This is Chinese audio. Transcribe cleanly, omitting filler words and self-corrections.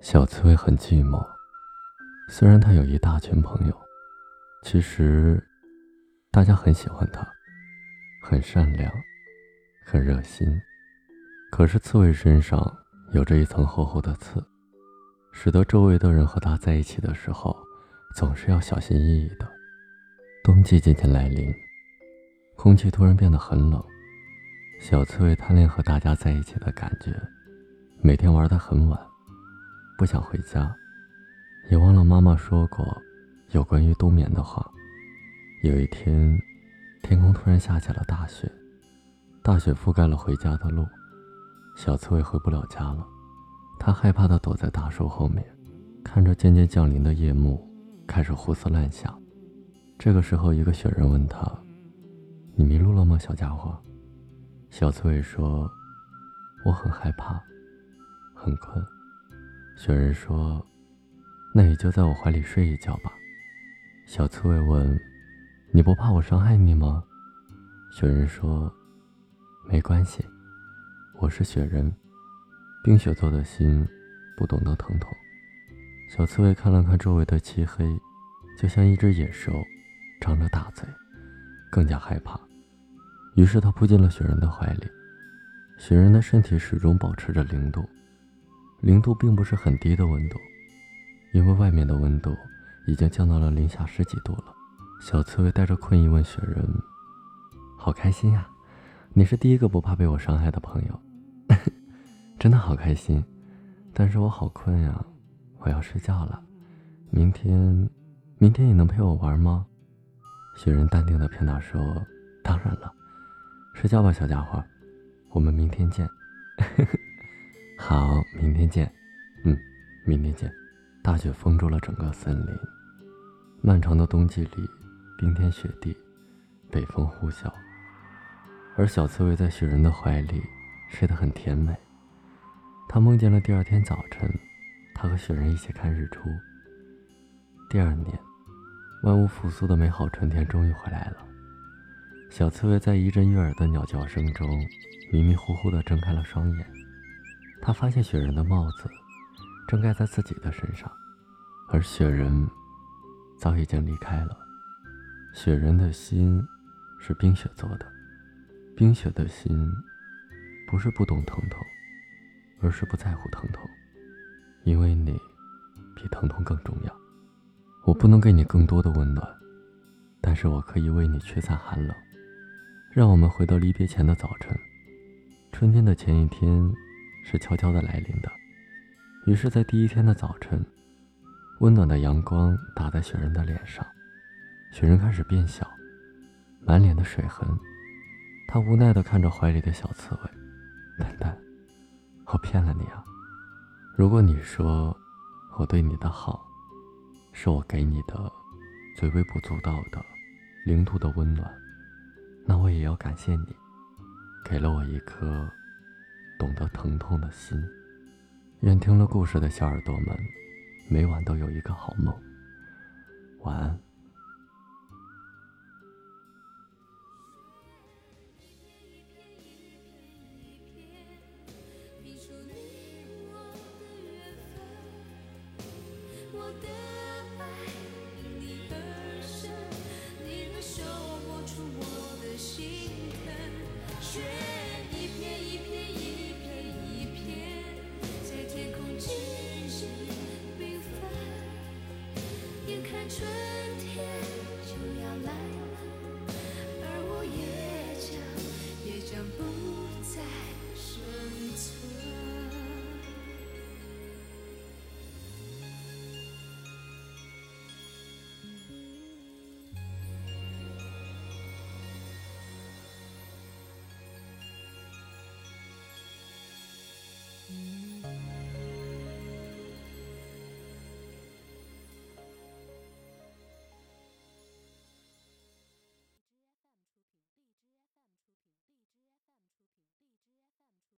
小刺猬很寂寞，虽然他有一大群朋友，其实大家很喜欢他，很善良，很热心。可是刺猬身上有着一层厚厚的刺，使得周围的人和他在一起的时候，总是要小心翼翼的。冬季渐渐来临，空气突然变得很冷，小刺猬贪恋和大家在一起的感觉，每天玩得很晚，不想回家，也忘了妈妈说过有关于冬眠的话。有一天，天空突然下起了大雪，大雪覆盖了回家的路，小刺猬回不了家了。他害怕地躲在大树后面，看着渐渐降临的夜幕，开始胡思乱想。这个时候，一个雪人问他：“你迷路了吗，小家伙？”小刺猬说：“我很害怕，很困。”雪人说：“那你就在我怀里睡一觉吧。”小刺猬问：“你不怕我伤害你吗？”雪人说：“没关系，我是雪人，冰雪做的心不懂得疼痛。”小刺猬看了看周围的漆黑，就像一只野兽，张着大嘴，更加害怕。于是他扑进了雪人的怀里。雪人的身体始终保持着0度。0度并不是很低的温度，因为外面的温度已经降到了零下10几度了。小刺猬带着困意问雪人：“好开心呀，你是第一个不怕被我伤害的朋友。”“真的好开心，但是我好困呀，我要睡觉了。明天你能陪我玩吗？”雪人淡定地骗他说：“当然了，睡觉吧，小家伙，我们明天见。”“好，明天见。”“明天见。”大雪封住了整个森林，漫长的冬季里，冰天雪地，北风呼啸，而小刺猬在雪人的怀里睡得很甜美。他梦见了第二天早晨，他和雪人一起看日出。第二年，万物复苏的美好春天终于回来了。小刺猬在一阵悦耳的鸟叫声中，迷迷糊糊地睁开了双眼。他发现雪人的帽子正盖在自己的身上，而雪人早已经离开了。雪人的心是冰雪做的，冰雪的心不是不懂疼痛，而是不在乎疼痛，因为你比疼痛更重要。我不能给你更多的温暖，但是我可以为你驱散寒冷。让我们回到离别前的早晨，春天的前一天是悄悄地来临的。于是在第一天的早晨，温暖的阳光打在雪人的脸上，雪人开始变小，满脸的水痕。他无奈地看着怀里的小刺猬：“蛋蛋，我骗了你啊！如果你说我对你的好是我给你的最微不足道的0度的温暖，那我也要感谢你，给了我一颗懂得疼痛的心。”愿听了故事的小耳朵们，每晚都有一个好梦。晚安。春天就要来。